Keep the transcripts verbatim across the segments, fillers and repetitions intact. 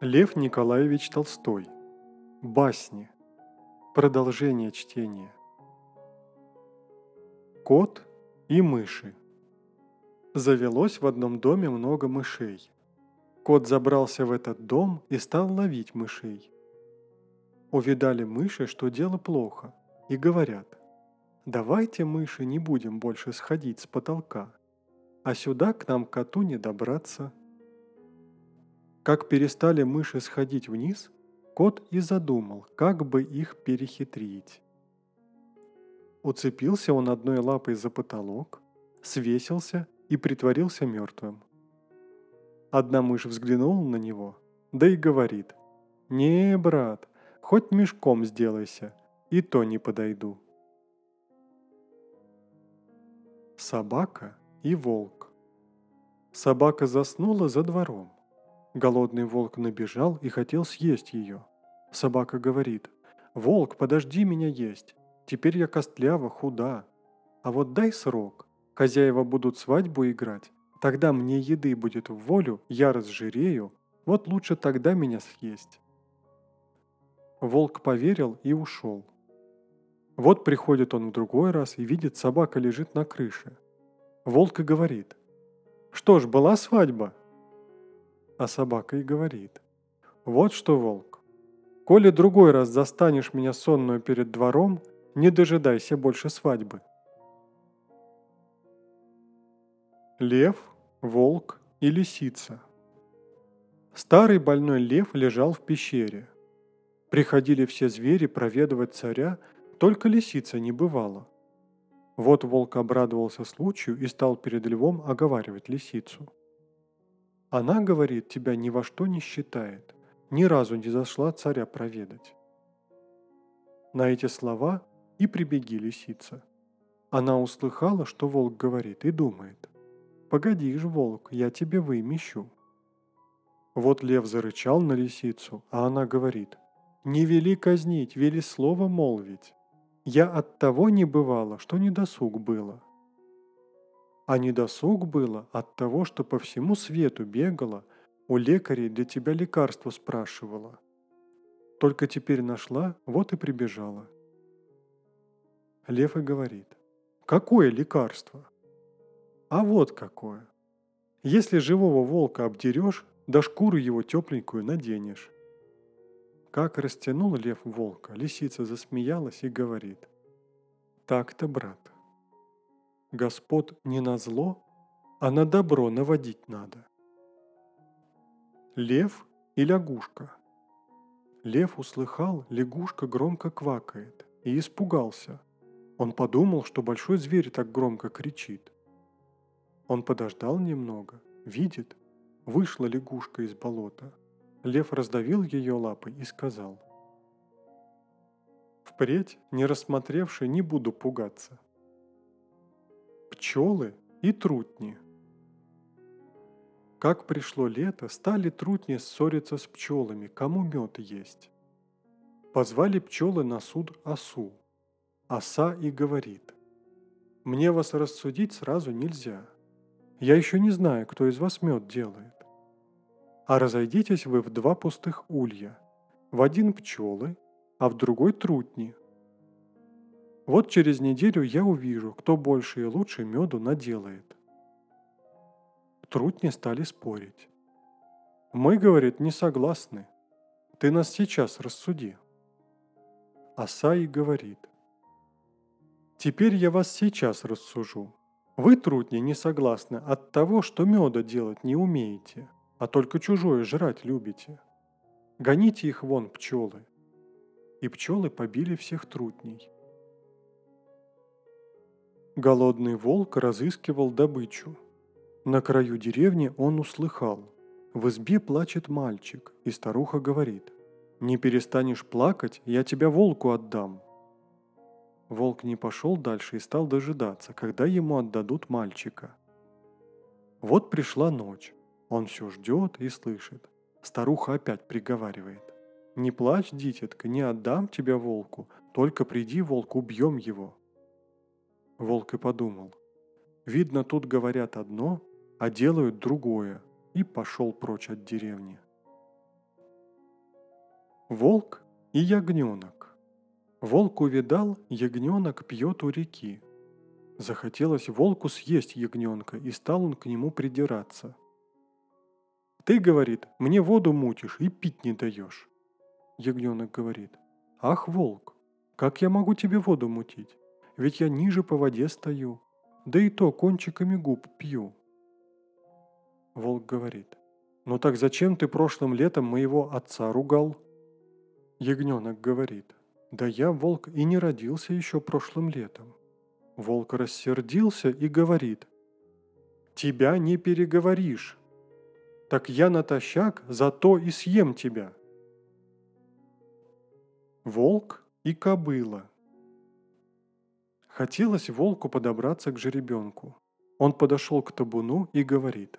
Лев Николаевич Толстой. Басни. Продолжение чтения. Кот и мыши. Завелось в одном доме много мышей. Кот забрался в этот дом и стал ловить мышей. Увидали мыши, что дело плохо, и говорят: «Давайте, мыши, не будем больше сходить с потолка, а сюда к нам коту не добраться». Как перестали мыши сходить вниз, кот и задумал, как бы их перехитрить. Уцепился он одной лапой за потолок, свесился и притворился мертвым. Одна мышь взглянула на него, да и говорит: «Не, брат, хоть мешком сделайся, и то не подойду». Собака и волк. Собака заснула за двором. Голодный волк набежал и хотел съесть ее. Собака говорит: «Волк, подожди меня есть. Теперь я костлява, худа. А вот дай срок. Хозяева будут свадьбу играть. Тогда мне еды будет в волю, я разжирею. Вот лучше тогда меня съесть». Волк поверил и ушел. Вот приходит он в другой раз и видит, собака лежит на крыше. Волк и говорит: «Что ж, была свадьба?» А собака и говорит: «Вот что, волк, коли другой раз застанешь меня сонную перед двором, не дожидайся больше свадьбы». Лев, волк и лисица. Старый больной лев лежал в пещере. Приходили все звери проведывать царя, только лисица не бывала. Вот волк обрадовался случаю и стал перед львом оговаривать лисицу. «Она, — говорит, — тебя ни во что не считает, ни разу не зашла царя проведать». На эти слова и прибеги лисица. Она услыхала, что волк говорит, и думает: «Погоди ж, волк, я тебе вымещу». Вот лев зарычал на лисицу, а она говорит: «Не вели казнить, вели слово молвить. Я от того не бывала, что недосуг было». А недосуг было от того, что по всему свету бегала, у лекарей для тебя лекарство спрашивала. Только теперь нашла, вот и прибежала». Лев и говорит: «Какое лекарство?» «А вот какое. Если живого волка обдерешь, да шкуру его тепленькую наденешь». Как растянул лев волка, лисица засмеялась и говорит: «Так-то, брат. Господ не на зло, а на добро наводить надо». Лев и лягушка. Лев услыхал, лягушка громко квакает, и испугался. Он подумал, что большой зверь так громко кричит. Он подождал немного, видит, вышла лягушка из болота. Лев раздавил ее лапой и сказал: «Впредь, не рассмотревши, не буду пугаться». Пчелы и трутни. Как пришло лето, стали трутни ссориться с пчелами, кому мед есть. Позвали пчелы на суд осу. Оса и говорит: «Мне вас рассудить сразу нельзя. Я еще не знаю, кто из вас мед делает. А разойдитесь вы в два пустых улья, в один пчелы, а в другой трутни. Вот через неделю я увижу, кто больше и лучше меду наделает». Трутни стали спорить. «Мы, — говорит, — не согласны. Ты нас сейчас рассуди». Оса и говорит: «Теперь я вас сейчас рассужу. Вы, трутни, не согласны от того, что меда делать не умеете, а только чужое жрать любите. Гоните их вон, пчелы». И пчелы побили всех трутней. Голодный волк разыскивал добычу. На краю деревни он услыхал: в избе плачет мальчик, и старуха говорит: «Не перестанешь плакать, я тебя волку отдам». Волк не пошел дальше и стал дожидаться, когда ему отдадут мальчика. Вот пришла ночь, он все ждет и слышит. Старуха опять приговаривает: «Не плачь, дитятка, не отдам тебя волку, только приди, волк, убьем его». Волк и подумал: Видно, тут говорят одно, а делают другое, и пошел прочь от деревни. Волк и ягненок. Волк увидал, ягненок пьет у реки. Захотелось волку съесть ягненка, и стал он к нему придираться. «Ты, — говорит, — мне воду мутишь и пить не даешь». Ягненок говорит: «Ах, волк, как я могу тебе воду мутить? Ведь я ниже по воде стою, да и то кончиками губ пью». Волк говорит: «Ну так зачем ты прошлым летом моего отца ругал?» Ягненок говорит: «Да я, волк, и не родился еще прошлым летом». Волк рассердился и говорит: «Тебя не переговоришь. Так я натощак, зато и съем тебя». Волк и кобыла. Хотелось волку подобраться к жеребенку. Он подошел к табуну и говорит: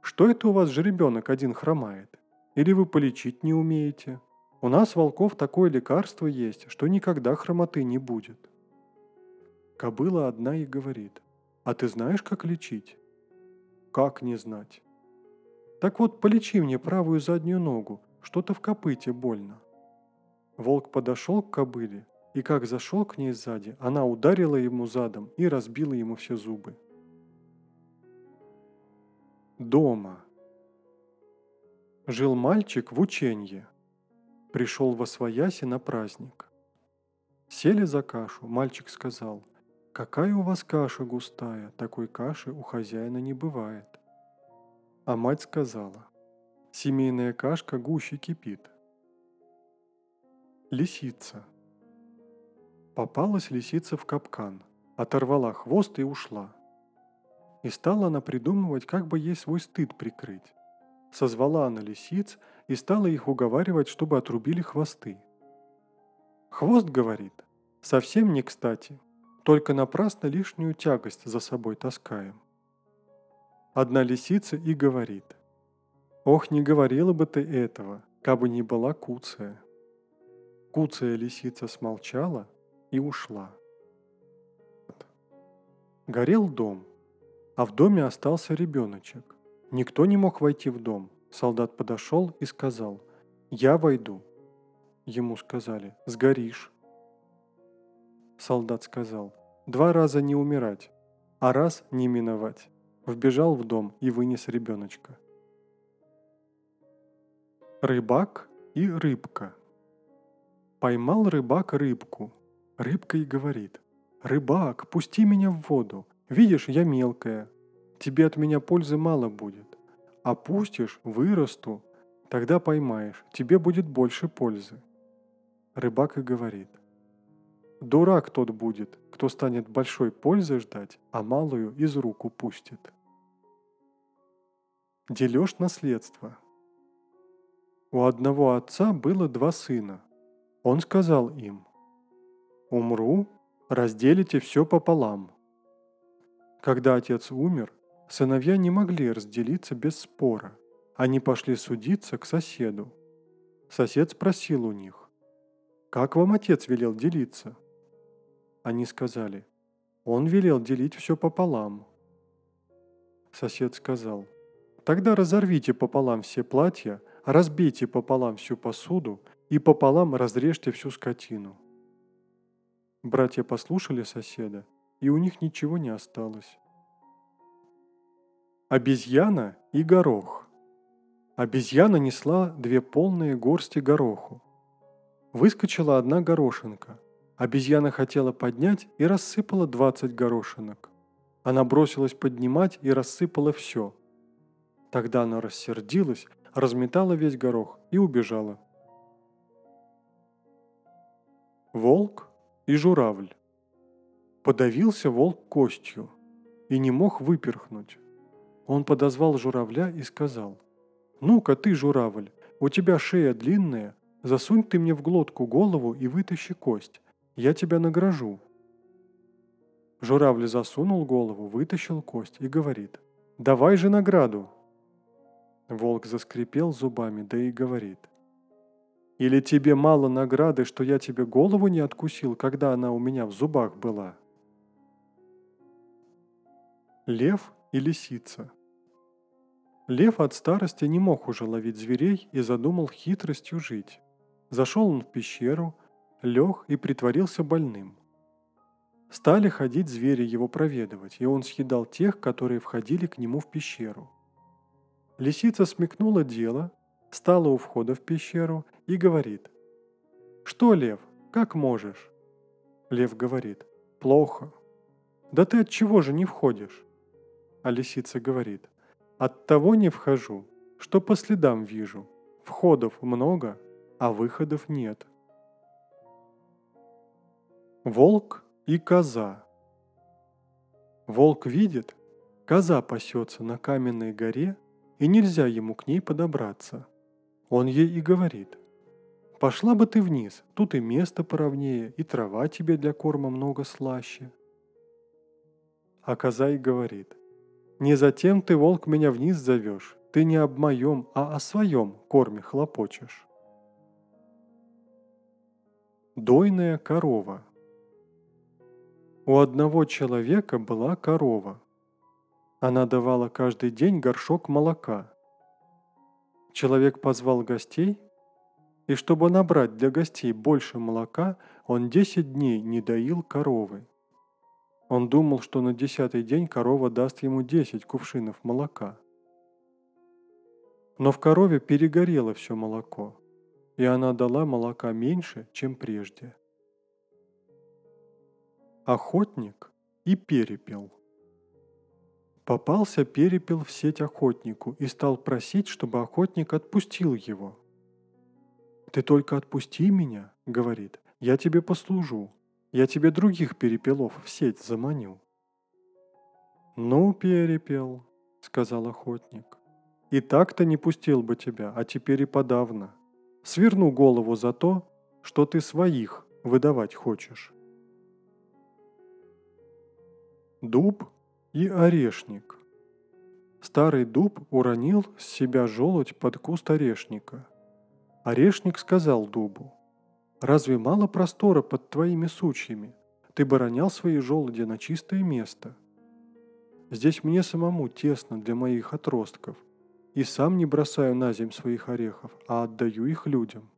«Что это у вас жеребенок один хромает? Или вы полечить не умеете? У нас, волков, такое лекарство есть, что никогда хромоты не будет». Кобыла одна и говорит: «А ты знаешь, как лечить?» «Как не знать?» «Так вот, полечи мне правую заднюю ногу, что-то в копыте больно». Волк подошел к кобыле, и как зашел к ней сзади, она ударила ему задом и разбила ему все зубы. Дома. Жил мальчик в ученье. Пришел восвояси на праздник. Сели за кашу, мальчик сказал: «Какая у вас каша густая, такой каши у хозяина не бывает». А мать сказала: «Семейная кашка гуще кипит». Лисица. Попалась лисица в капкан, оторвала хвост и ушла. И стала она придумывать, как бы ей свой стыд прикрыть. Созвала она лисиц и стала их уговаривать, чтобы отрубили хвосты. «Хвост, — говорит, — совсем не кстати. Только напрасно лишнюю тягость за собой таскаем». Одна лисица и говорит: «Ох, не говорила бы ты этого, кабы не была куцая». Куцая лисица смолчала и ушла. Горел дом, а в доме остался ребеночек. Никто не мог войти в дом. Солдат подошел и сказал: «Я войду». Ему сказали: «Сгоришь». Солдат сказал: «Два раза не умирать, а раз не миновать». Вбежал в дом и вынес ребеночка. Рыбак и рыбка. Поймал рыбак рыбку. Рыбка и говорит: «Рыбак, пусти меня в воду. Видишь, я мелкая. Тебе от меня пользы мало будет. А пустишь, вырасту, тогда поймаешь, тебе будет больше пользы». Рыбак и говорит: «Дурак тот будет, кто станет большой пользы ждать, а малую из рук упустит». Дележ наследства. У одного отца было два сына. Он сказал им: «Умру, разделите все пополам». Когда отец умер, сыновья не могли разделиться без спора. Они пошли судиться к соседу. Сосед спросил у них: «Как вам отец велел делиться?» Они сказали: «Он велел делить все пополам». Сосед сказал: «Тогда разорвите пополам все платья, разбейте пополам всю посуду и пополам разрежьте всю скотину». Братья послушали соседа, и у них ничего не осталось. Обезьяна и горох. Обезьяна несла две полные горсти гороху. Выскочила одна горошинка. Обезьяна хотела поднять и рассыпала двадцать горошинок. Она бросилась поднимать и рассыпала все. Тогда она рассердилась, разметала весь горох и убежала. Волк и журавль. Подавился волк костью и не мог выперхнуть. Он подозвал журавля и сказал: «Ну-ка ты, журавль, у тебя шея длинная, засунь ты мне в глотку голову и вытащи кость, я тебя награжу». Журавль засунул голову, вытащил кость и говорит: «Давай же награду». Волк заскрипел зубами, да и говорит: «Или тебе мало награды, что я тебе голову не откусил, когда она у меня в зубах была?» Лев и лисица. Лев от старости не мог уже ловить зверей и задумал хитростью жить. Зашел он в пещеру, лег и притворился больным. Стали ходить звери его проведывать, и он съедал тех, которые входили к нему в пещеру. Лисица смекнула дело, стала у входа в пещеру и говорит: «Что, Лев, как можешь?» Лев говорит: «Плохо». «Да ты отчего же не входишь?» А лисица говорит: «От того не вхожу, что по следам вижу. Входов много, а выходов нет». Волк и коза. Волк видит, коза пасется на каменной горе, и нельзя ему к ней подобраться. Он ей и говорит: «Пошла бы ты вниз, тут и место поровнее, и трава тебе для корма много слаще». А коза и говорит: «Не затем ты, волк, меня вниз зовешь, ты не об моем, а о своем корме хлопочешь». Дойная корова. У одного человека была корова. Она давала каждый день горшок молока. Человек позвал гостей, и чтобы набрать для гостей больше молока, он десять дней не доил коровы. Он думал, что на десятый день корова даст ему десять кувшинов молока. Но в корове перегорело все молоко, и она дала молока меньше, чем прежде. Охотник и перепел. Попался перепел в сеть охотнику и стал просить, чтобы охотник отпустил его. «Ты только отпусти меня, — говорит, — я тебе послужу. Я тебе других перепелов в сеть заманю». «Ну, перепел, — сказал охотник, — и так-то не пустил бы тебя, а теперь и подавно. Сверну голову за то, что ты своих выдавать хочешь». Дуб и орешник. Старый дуб уронил с себя желудь под куст орешника. Орешник сказал дубу: «Разве мало простора под твоими сучьями? Ты бы ронял свои желуди на чистое место. Здесь мне самому тесно для моих отростков, и сам не бросаю на земь своих орехов, а отдаю их людям».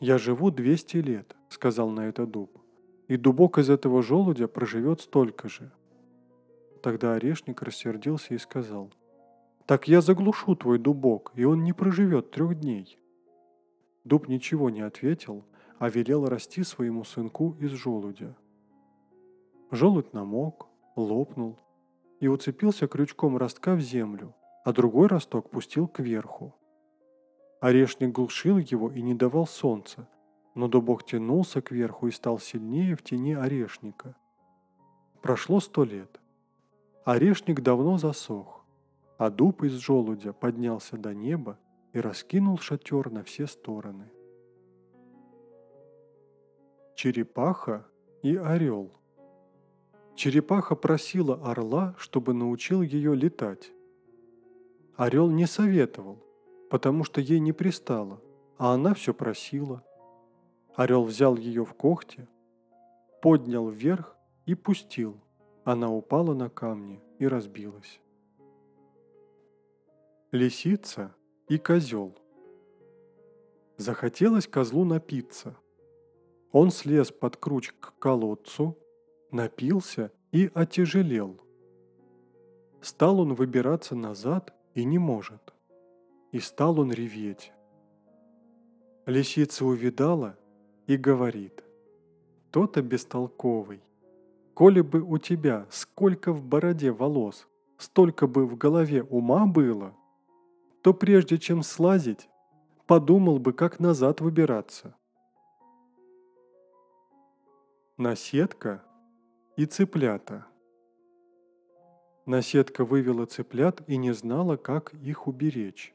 «Я живу двести лет, — сказал на это дуб, — и дубок из этого желудя проживет столько же». Тогда орешник рассердился и сказал: «Так я заглушу твой дубок, и он не проживет трех дней». Дуб ничего не ответил, а велел расти своему сынку из желудя. Желудь намок, лопнул и уцепился крючком ростка в землю, а другой росток пустил кверху. Орешник глушил его и не давал солнца, но дубок тянулся кверху и стал сильнее в тени орешника. Прошло сто лет. Орешник давно засох, а дуб из желудя поднялся до неба и раскинул шатер на все стороны. Черепаха и орел. Черепаха просила орла, чтобы научил ее летать. Орел не советовал, потому что ей не пристало, а она все просила. Орел взял ее в когти, поднял вверх и пустил. Она упала на камни и разбилась. Лисица и козел. Захотелось козлу напиться. Он слез под круч к колодцу, напился и отяжелел. Стал он выбираться назад и не может. И стал он реветь. Лисица увидала и говорит: «То-то бестолковый. Коли бы у тебя сколько в бороде волос, столько бы в голове ума было, то прежде чем слазить, подумал бы, как назад выбираться». Наседка и цыплята. Наседка вывела цыплят и не знала, как их уберечь.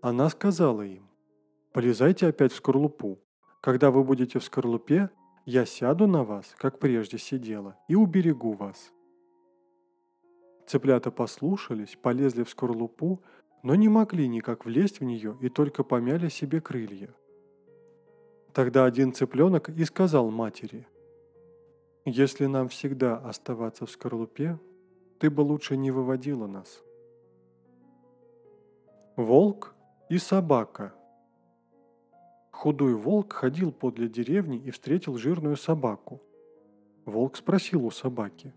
Она сказала им: «Полезайте опять в скорлупу. Когда вы будете в скорлупе, я сяду на вас, как прежде сидела, и уберегу вас». Цыплята послушались, полезли в скорлупу, но не могли никак влезть в нее и только помяли себе крылья. Тогда один цыпленок и сказал матери: Если нам всегда оставаться в скорлупе, ты бы лучше не выводила нас. Волк и собака. Худой волк ходил подле деревни и встретил жирную собаку. Волк спросил у собаки: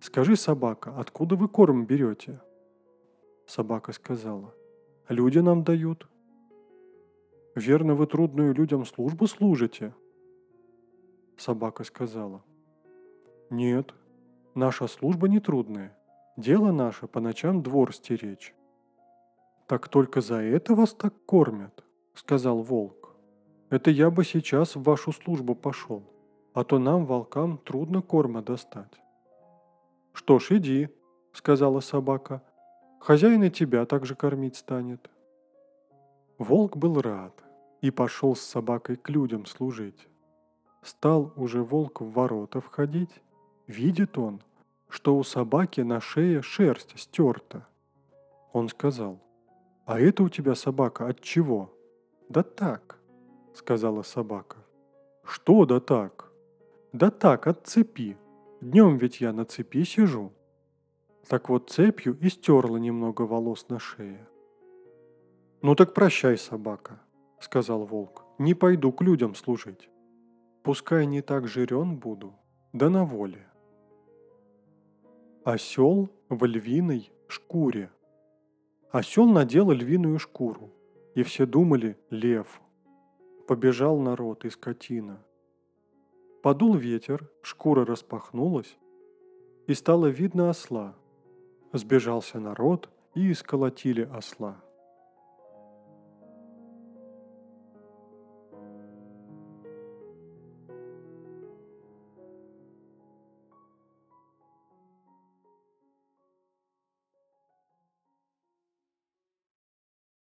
«Скажи, собака, откуда вы корм берете?» Собака сказала: «Люди нам дают». «Верно, вы трудную людям службу служите?» Собака сказала: «Нет, наша служба не трудная. Дело наше по ночам двор стеречь». «Так только за это вас так кормят», — сказал волк. «Это я бы сейчас в вашу службу пошел, а то нам, волкам, трудно корма достать». «Что ж, иди», — сказала собака, — «хозяин и тебя также кормить станет». Волк был рад и пошел с собакой к людям служить. Стал уже волк в ворота входить, видит он, что у собаки на шее шерсть стерта. Он сказал: «А это у тебя, собака, от чего?» «Да так», — сказала собака. «Что да так?» «Да так, от цепи. Днем ведь я на цепи сижу». Так вот цепью и стерла немного волос на шее. «Ну так прощай, собака», — сказал волк, — «не пойду к людям служить. Пускай не так жирен буду, да на воле». Осел в львиной шкуре. Осел надел львиную шкуру, и все думали: лев. Побежал народ и скотина. Подул ветер, шкура распахнулась, и стало видно осла. Сбежался народ, и исколотили осла.